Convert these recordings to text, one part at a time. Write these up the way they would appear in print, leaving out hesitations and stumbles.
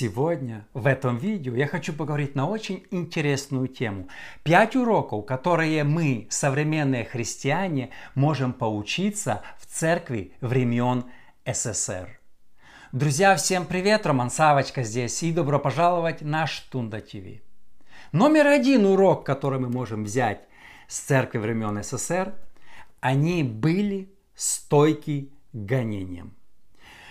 Сегодня в этом видео я хочу поговорить на очень интересную тему. 5 уроков, которые мы, современные христиане, можем поучиться в церкви времен СССР. Друзья, всем привет! Роман Савочка здесь и добро пожаловать на Штунда ТВ. Номер один урок, который мы можем взять с церкви времен СССР, они были стойки к гонениям.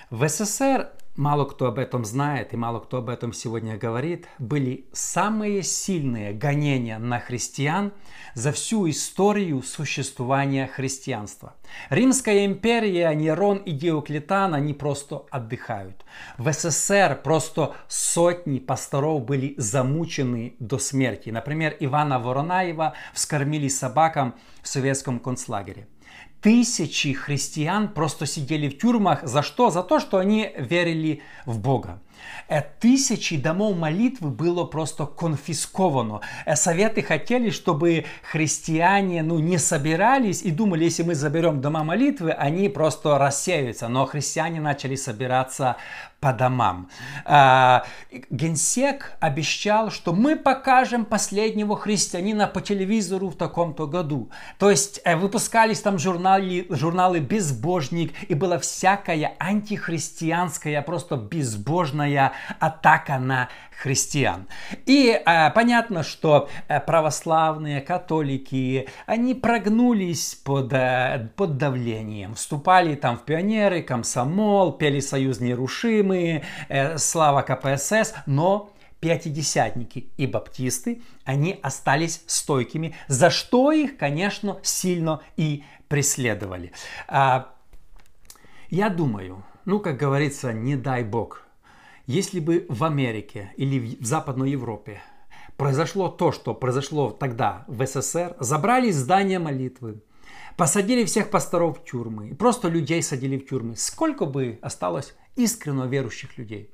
В СССР, мало кто об этом знает и мало кто об этом сегодня говорит, были самые сильные гонения на христиан за всю историю существования христианства. Римская империя, Нерон и Диоклетиан, они просто отдыхают. В СССР просто сотни пасторов были замучены до смерти. Например, Ивана Воронаева вскормили собакам в советском концлагере. Тысячи христиан просто сидели в тюрьмах. За что? За то, что они верили в Бога. Тысячи домов молитвы было просто конфисковано. Советы хотели, чтобы христиане не собирались и думали, если мы заберем дома молитвы, они просто рассеются. Но христиане начали собираться по домам. Генсек обещал, что мы покажем последнего христианина по телевизору в таком-то году. То есть выпускались там журналы «Безбожник», и была всякая антихристианская, просто безбожная атака на христиан. И понятно, что православные, католики, они прогнулись под давлением. Вступали там в пионеры, комсомол, пели «Союз нерушим», слава КПСС, но пятидесятники и баптисты, они остались стойкими, за что их, конечно, сильно и преследовали. Я думаю, как говорится, не дай бог, если бы в Америке или в Западной Европе произошло то, что произошло тогда в СССР, забрали здание молитвы, посадили всех пасторов в тюрьмы, просто людей садили в тюрьмы, сколько бы осталось искренне верующих людей.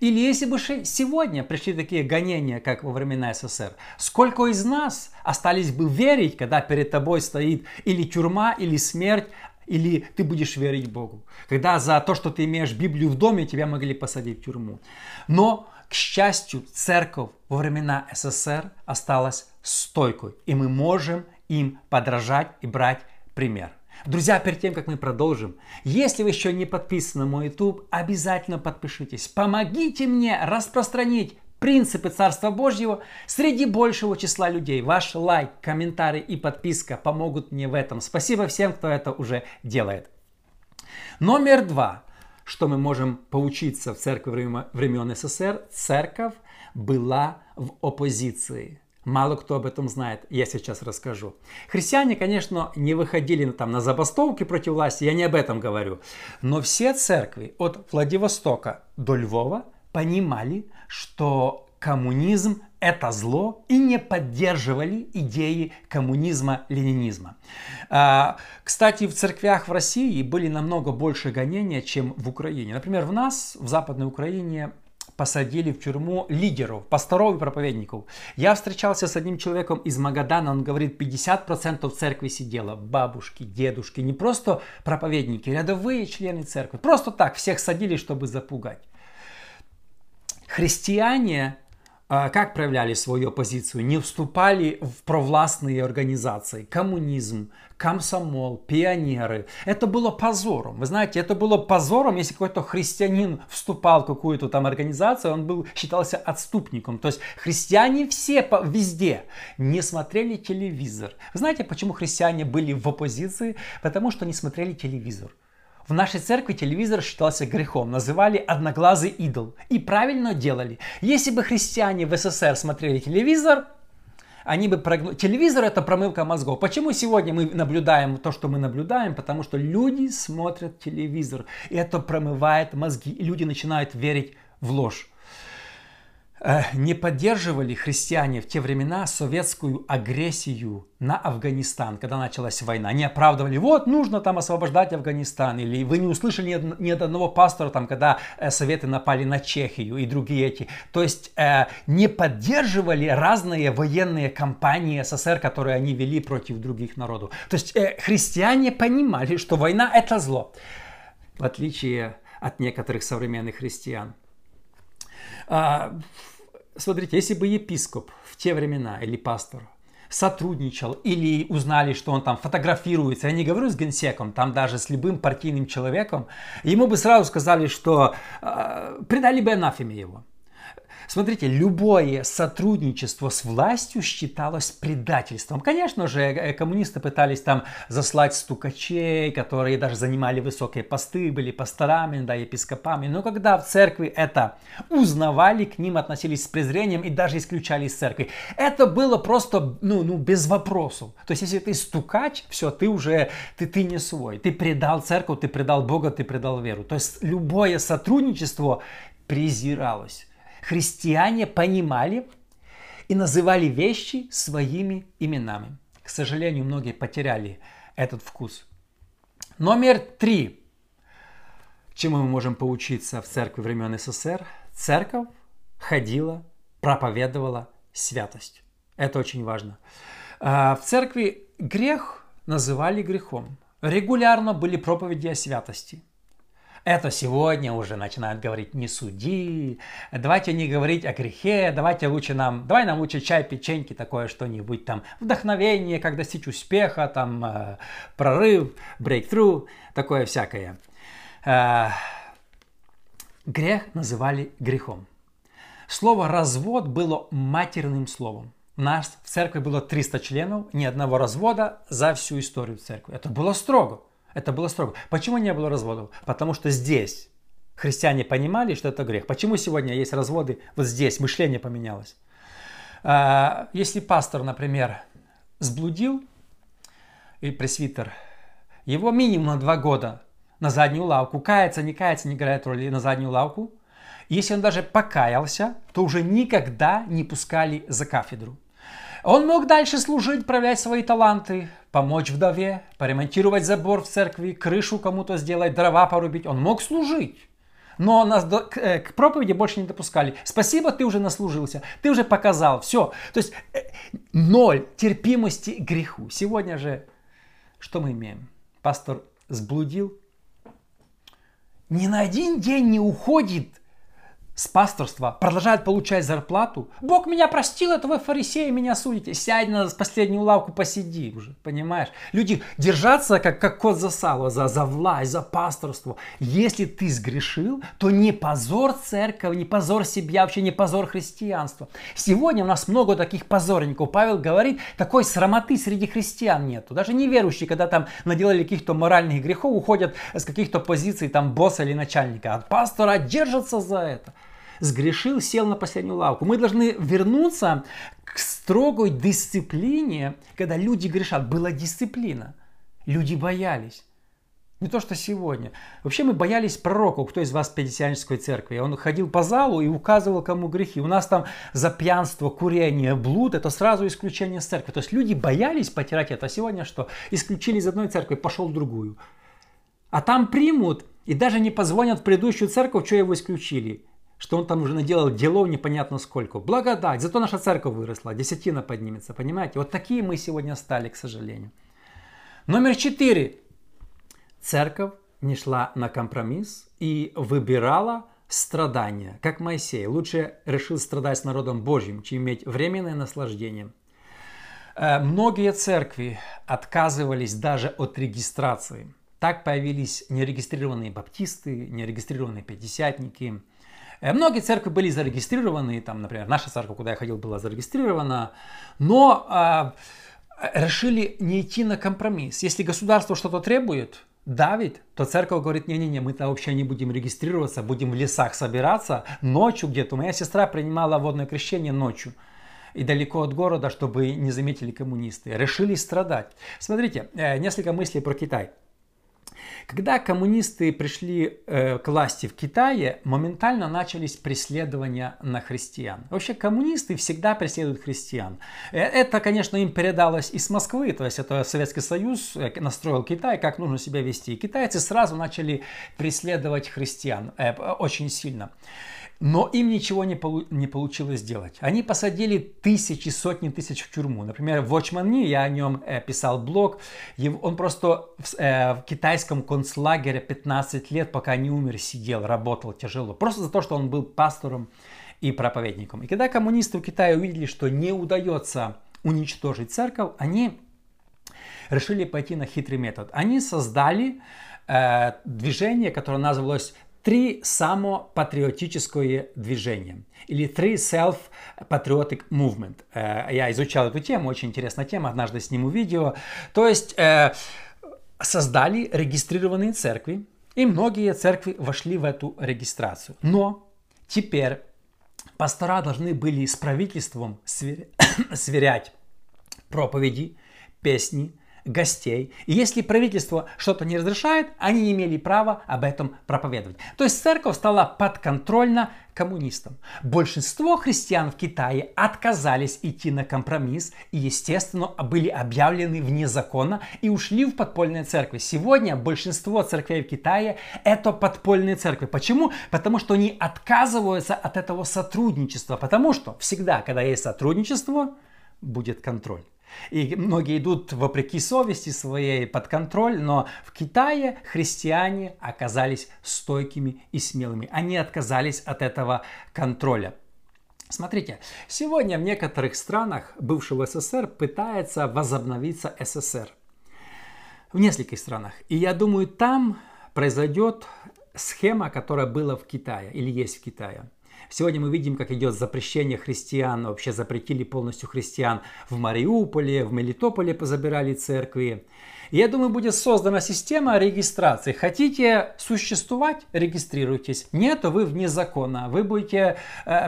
Или если бы сегодня пришли такие гонения, как во времена СССР, сколько из нас остались бы верить, когда перед тобой стоит или тюрьма, или смерть, или ты будешь верить Богу. Когда за то, что ты имеешь Библию в доме, тебя могли посадить в тюрьму. Но, к счастью, церковь во времена СССР осталась стойкой, и мы можем им подражать и брать пример. Друзья, перед тем, как мы продолжим, если вы еще не подписаны на мой YouTube, обязательно подпишитесь. Помогите мне распространить принципы Царства Божьего среди большего числа людей. Ваш лайк, комментарий и подписка помогут мне в этом. Спасибо всем, кто это уже делает. Номер два, что мы можем поучиться в церкви времен СССР. Церковь была в оппозиции. Мало кто об этом знает, я сейчас расскажу. Христиане, конечно, не выходили на забастовки против власти, я не об этом говорю. Но все церкви от Владивостока до Львова понимали, что коммунизм – это зло, и не поддерживали идеи коммунизма, ленинизма. Кстати, в церквях в России были намного больше гонения, чем в Украине. Например, в Западной Украине, посадили в тюрьму лидеров, пасторов и проповедников. Я встречался с одним человеком из Магадана, он говорит, 50% церкви сидело. Бабушки, дедушки, не просто проповедники, рядовые члены церкви. Просто так всех садили, чтобы запугать. Христиане, как проявляли свою оппозицию, не вступали в провластные организации. Коммунизм, комсомол, пионеры. Это было позором. Вы знаете, это было позором, если какой-то христианин вступал в какую-то там организацию, он считался отступником. То есть христиане все везде не смотрели телевизор. Вы знаете, почему христиане были в оппозиции? Потому что не смотрели телевизор. В нашей церкви телевизор считался грехом, называли одноглазый идол. И правильно делали. Если бы христиане в СССР смотрели телевизор, они бы прогнули. Телевизор – это промывка мозгов. Почему сегодня мы наблюдаем то, что мы наблюдаем? Потому что люди смотрят телевизор. И это промывает мозги. И люди начинают верить в ложь. Не поддерживали христиане в те времена советскую агрессию на Афганистан, когда началась война. Они оправдывали, нужно там освобождать Афганистан. Или вы не услышали ни от одного пастора, когда советы напали на Чехию и другие эти. То есть не поддерживали разные военные кампании СССР, которые они вели против других народов. То есть христиане понимали, что война – это зло. В отличие от некоторых современных христиан. Смотрите, если бы епископ в те времена или пастор сотрудничал, или узнали, что он там фотографируется, я не говорю с генсеком, там даже с любым партийным человеком, ему бы сразу сказали, что предали бы анафеме его. Смотрите, любое сотрудничество с властью считалось предательством. Конечно же, коммунисты пытались там заслать стукачей, которые даже занимали высокие посты, были пасторами, да, епископами. Но когда в церкви это узнавали, к ним относились с презрением и даже исключали из церкви. Это было просто, ну без вопросов. То есть, если ты стукач, все, ты уже, ты не свой. Ты предал церковь, ты предал Бога, ты предал веру. То есть, любое сотрудничество презиралось. Христиане понимали и называли вещи своими именами. К сожалению, многие потеряли этот вкус. Номер 3. Чему мы можем поучиться в церкви времен СССР? Церковь ходила, проповедовала святость. Это очень важно. В церкви грех называли грехом. Регулярно были проповеди о святости. Это сегодня уже начинают говорить: не суди, давайте не говорить о грехе, давай нам лучше чай, печеньки, такое что-нибудь там, вдохновение, как достичь успеха, там, прорыв, breakthrough, такое всякое. Грех называли грехом. Слово «развод» было матерным словом. У нас в церкви было 300 членов, ни одного развода за всю историю церкви. Это было строго. Это было строго. Почему не было разводов? Потому что здесь христиане понимали, что это грех. Почему сегодня есть разводы? Вот здесь мышление поменялось. Если пастор, например, сблудил, или пресвитер, его минимум 2 года на заднюю лавку. Кается, не кается, не играет роли, на заднюю лавку. Если он даже покаялся, то уже никогда не пускали за кафедру. Он мог дальше служить, проявлять свои таланты, помочь вдове, поремонтировать забор в церкви, крышу кому-то сделать, дрова порубить. Он мог служить, но нас к проповеди больше не допускали. Спасибо, ты уже наслужился, ты уже показал, все. То есть 0 терпимости к греху. Сегодня же что мы имеем? Пастор сблудил. Ни на один день не уходит с пасторства, продолжает получать зарплату. Бог меня простил, это вы, фарисеи, меня судите. Сядь на последнюю лавку, посиди уже, понимаешь? Люди держатся, как кот за сало, за власть, за пасторство. Если ты сгрешил, то не позор церковь, не позор себя, вообще не позор христианства. Сегодня у нас много таких позорников. Павел говорит, такой срамоты среди христиан нету. Даже неверующие, когда там наделали каких-то моральных грехов, уходят с каких-то позиций там босса или начальника. От пастора держатся за это. Сгрешил, сел на последнюю лавку. Мы должны вернуться к строгой дисциплине, когда люди грешат. Была дисциплина. Люди боялись. Не то, что сегодня. Вообще мы боялись пророков. Кто из вас в пятидесятнической церкви? Он ходил по залу и указывал, кому грехи. У нас там за пьянство, курение, блуд, это сразу исключение с церкви. То есть люди боялись потерять это. А сегодня что? Исключили из одной церкви, пошел в другую. А там примут и даже не позвонят в предыдущую церковь, что его исключили. Что он там уже наделал делов непонятно сколько. Благодать, зато наша церковь выросла, десятина поднимется, понимаете? Вот такие мы сегодня стали, к сожалению. Номер 4. Церковь не шла на компромисс и выбирала страдания, как Моисей. Лучше решил страдать с народом Божьим, чем иметь временное наслаждение. Многие церкви отказывались даже от регистрации. Так появились нерегистрированные баптисты, нерегистрированные пятидесятники. Многие церкви были зарегистрированы, там, например, наша церковь, куда я ходил, была зарегистрирована, но решили не идти на компромисс. Если государство что-то требует, давит, то церковь говорит: не-не-не, мы-то вообще не будем регистрироваться, будем в лесах собираться, ночью где-то. Моя сестра принимала водное крещение ночью и далеко от города, чтобы не заметили коммунисты. Решили страдать. Смотрите, несколько мыслей про Китай. Когда коммунисты пришли к власти в Китае, моментально начались преследования на христиан. Вообще коммунисты всегда преследуют христиан. Это, конечно, им передалось из Москвы, то есть это Советский Союз настроил Китай, как нужно себя вести. И китайцы сразу начали преследовать христиан очень сильно. Но им ничего не получилось сделать. Они посадили тысячи, сотни тысяч в тюрьму. Например, Вочманни, я о нем писал блог, он просто в китайском концлагере 15 лет, пока не умер, сидел, работал тяжело. Просто за то, что он был пастором и проповедником. И когда коммунисты в Китае увидели, что не удается уничтожить церковь, они решили пойти на хитрый метод. Они создали движение, которое называлось «Три самопатриотическое движение» или «Three Self-Patriotic Movement». Я изучал эту тему, очень интересная тема, однажды сниму видео. То есть создали регистрированные церкви, и многие церкви вошли в эту регистрацию. Но теперь пастора должны были с правительством сверять проповеди, песни, гостей. И если правительство что-то не разрешает, они не имели права об этом проповедовать. То есть церковь стала подконтрольна коммунистам. Большинство христиан в Китае отказались идти на компромисс и, естественно, были объявлены вне закона и ушли в подпольные церкви. Сегодня большинство церквей в Китае это подпольные церкви. Почему? Потому что они отказываются от этого сотрудничества. Потому что всегда, когда есть сотрудничество, будет контроль. И многие идут вопреки совести своей под контроль, но в Китае христиане оказались стойкими и смелыми. Они отказались от этого контроля. Смотрите, сегодня в некоторых странах бывшего СССР пытается возобновиться СССР. В нескольких странах. И я думаю, там произойдет схема, которая была в Китае или есть в Китае. Сегодня мы видим, как идет запрещение христиан, вообще запретили полностью христиан в Мариуполе, в Мелитополе позабирали церкви. И я думаю, будет создана система регистрации. Хотите существовать? Регистрируйтесь. Нет, вы вне закона, вы будете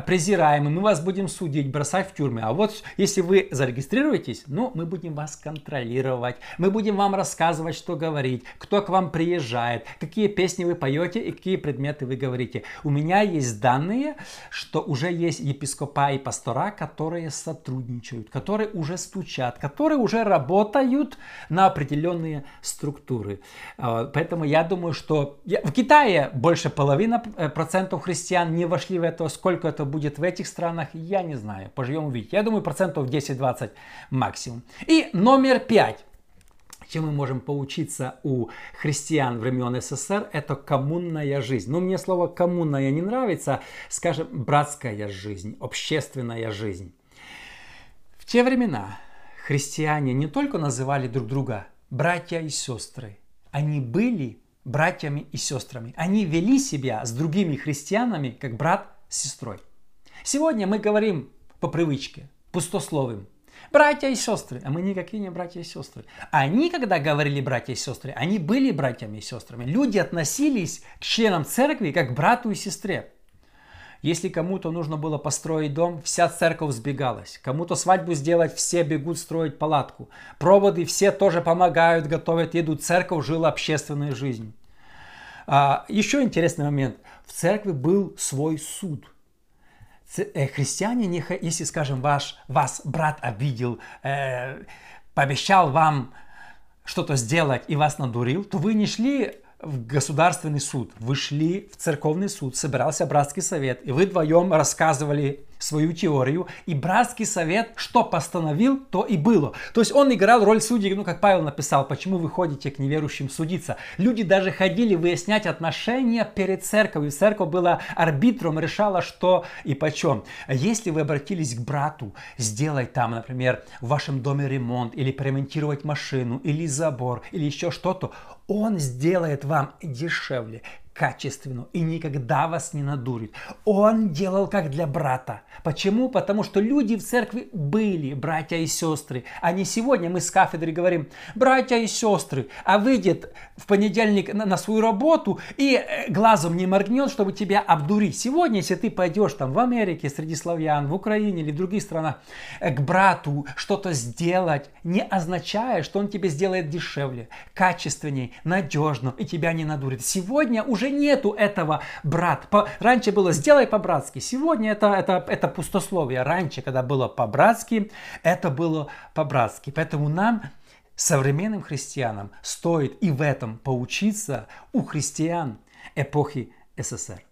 презираемы, мы вас будем судить, бросать в тюрьму. А вот если вы зарегистрируетесь, ну, мы будем вас контролировать, мы будем вам рассказывать, что говорить, кто к вам приезжает, какие песни вы поете и какие предметы вы говорите. У меня есть данные, что уже есть епископа и пастора, которые сотрудничают, которые уже стучат, которые уже работают на определенные структуры. Поэтому я думаю, что в Китае больше половины процентов христиан не вошли в это. Сколько это будет в этих странах, я не знаю. Поживем увидим. Я думаю, процентов 10-20 максимум. И номер 5. Чем мы можем поучиться у христиан времен СССР, это коммунная жизнь. Но мне слово «коммунная» не нравится, скажем, братская жизнь, общественная жизнь. В те времена христиане не только называли друг друга братья и сестры, они были братьями и сестрами. Они вели себя с другими христианами, как брат с сестрой. Сегодня мы говорим по привычке, пустословим. Братья и сестры, а мы никакие не братья и сестры. Они, когда говорили братья и сестры, они были братьями и сестрами. Люди относились к членам церкви как к брату и сестре. Если кому-то нужно было построить дом, вся церковь сбегалась. Кому-то свадьбу сделать, все бегут строить палатку. Проводы все тоже помогают, готовят, едут. Церковь жила общественной жизнью. Еще интересный момент. В церкви был свой суд. Христиане, если, скажем, вас брат обидел, пообещал вам что-то сделать и вас надурил, то вы не шли в государственный суд, вы шли в церковный суд, собирался братский совет, и вы вдвоем рассказывали свою теорию, и братский совет что постановил, то и было. То есть он играл роль судей, ну, как Павел написал, почему вы ходите к неверующим судиться. Люди даже ходили выяснять отношения перед церковью. Церковь была арбитром, решала, что и почем. Если вы обратились к брату сделать там, например, в вашем доме ремонт, или поремонтировать машину, или забор, или еще что-то, он сделает вам дешевле, качественно и никогда вас не надурит. Он делал как для брата. Почему? Потому что люди в церкви были братья и сестры. А не сегодня мы с кафедры говорим «братья и сестры», а выйдет в понедельник на свою работу и глазом не моргнет, чтобы тебя обдурить. Сегодня, если ты пойдешь там в Америке, среди славян, в Украине или в других странах к брату что-то сделать, не означает, что он тебе сделает дешевле, качественнее, надежно и тебя не надурит. Сегодня уже нету этого брат. Раньше было «сделай по-братски». Сегодня это пустословие. Раньше, когда было по-братски, это было по-братски. Поэтому нам, современным христианам, стоит и в этом поучиться у христиан эпохи СССР.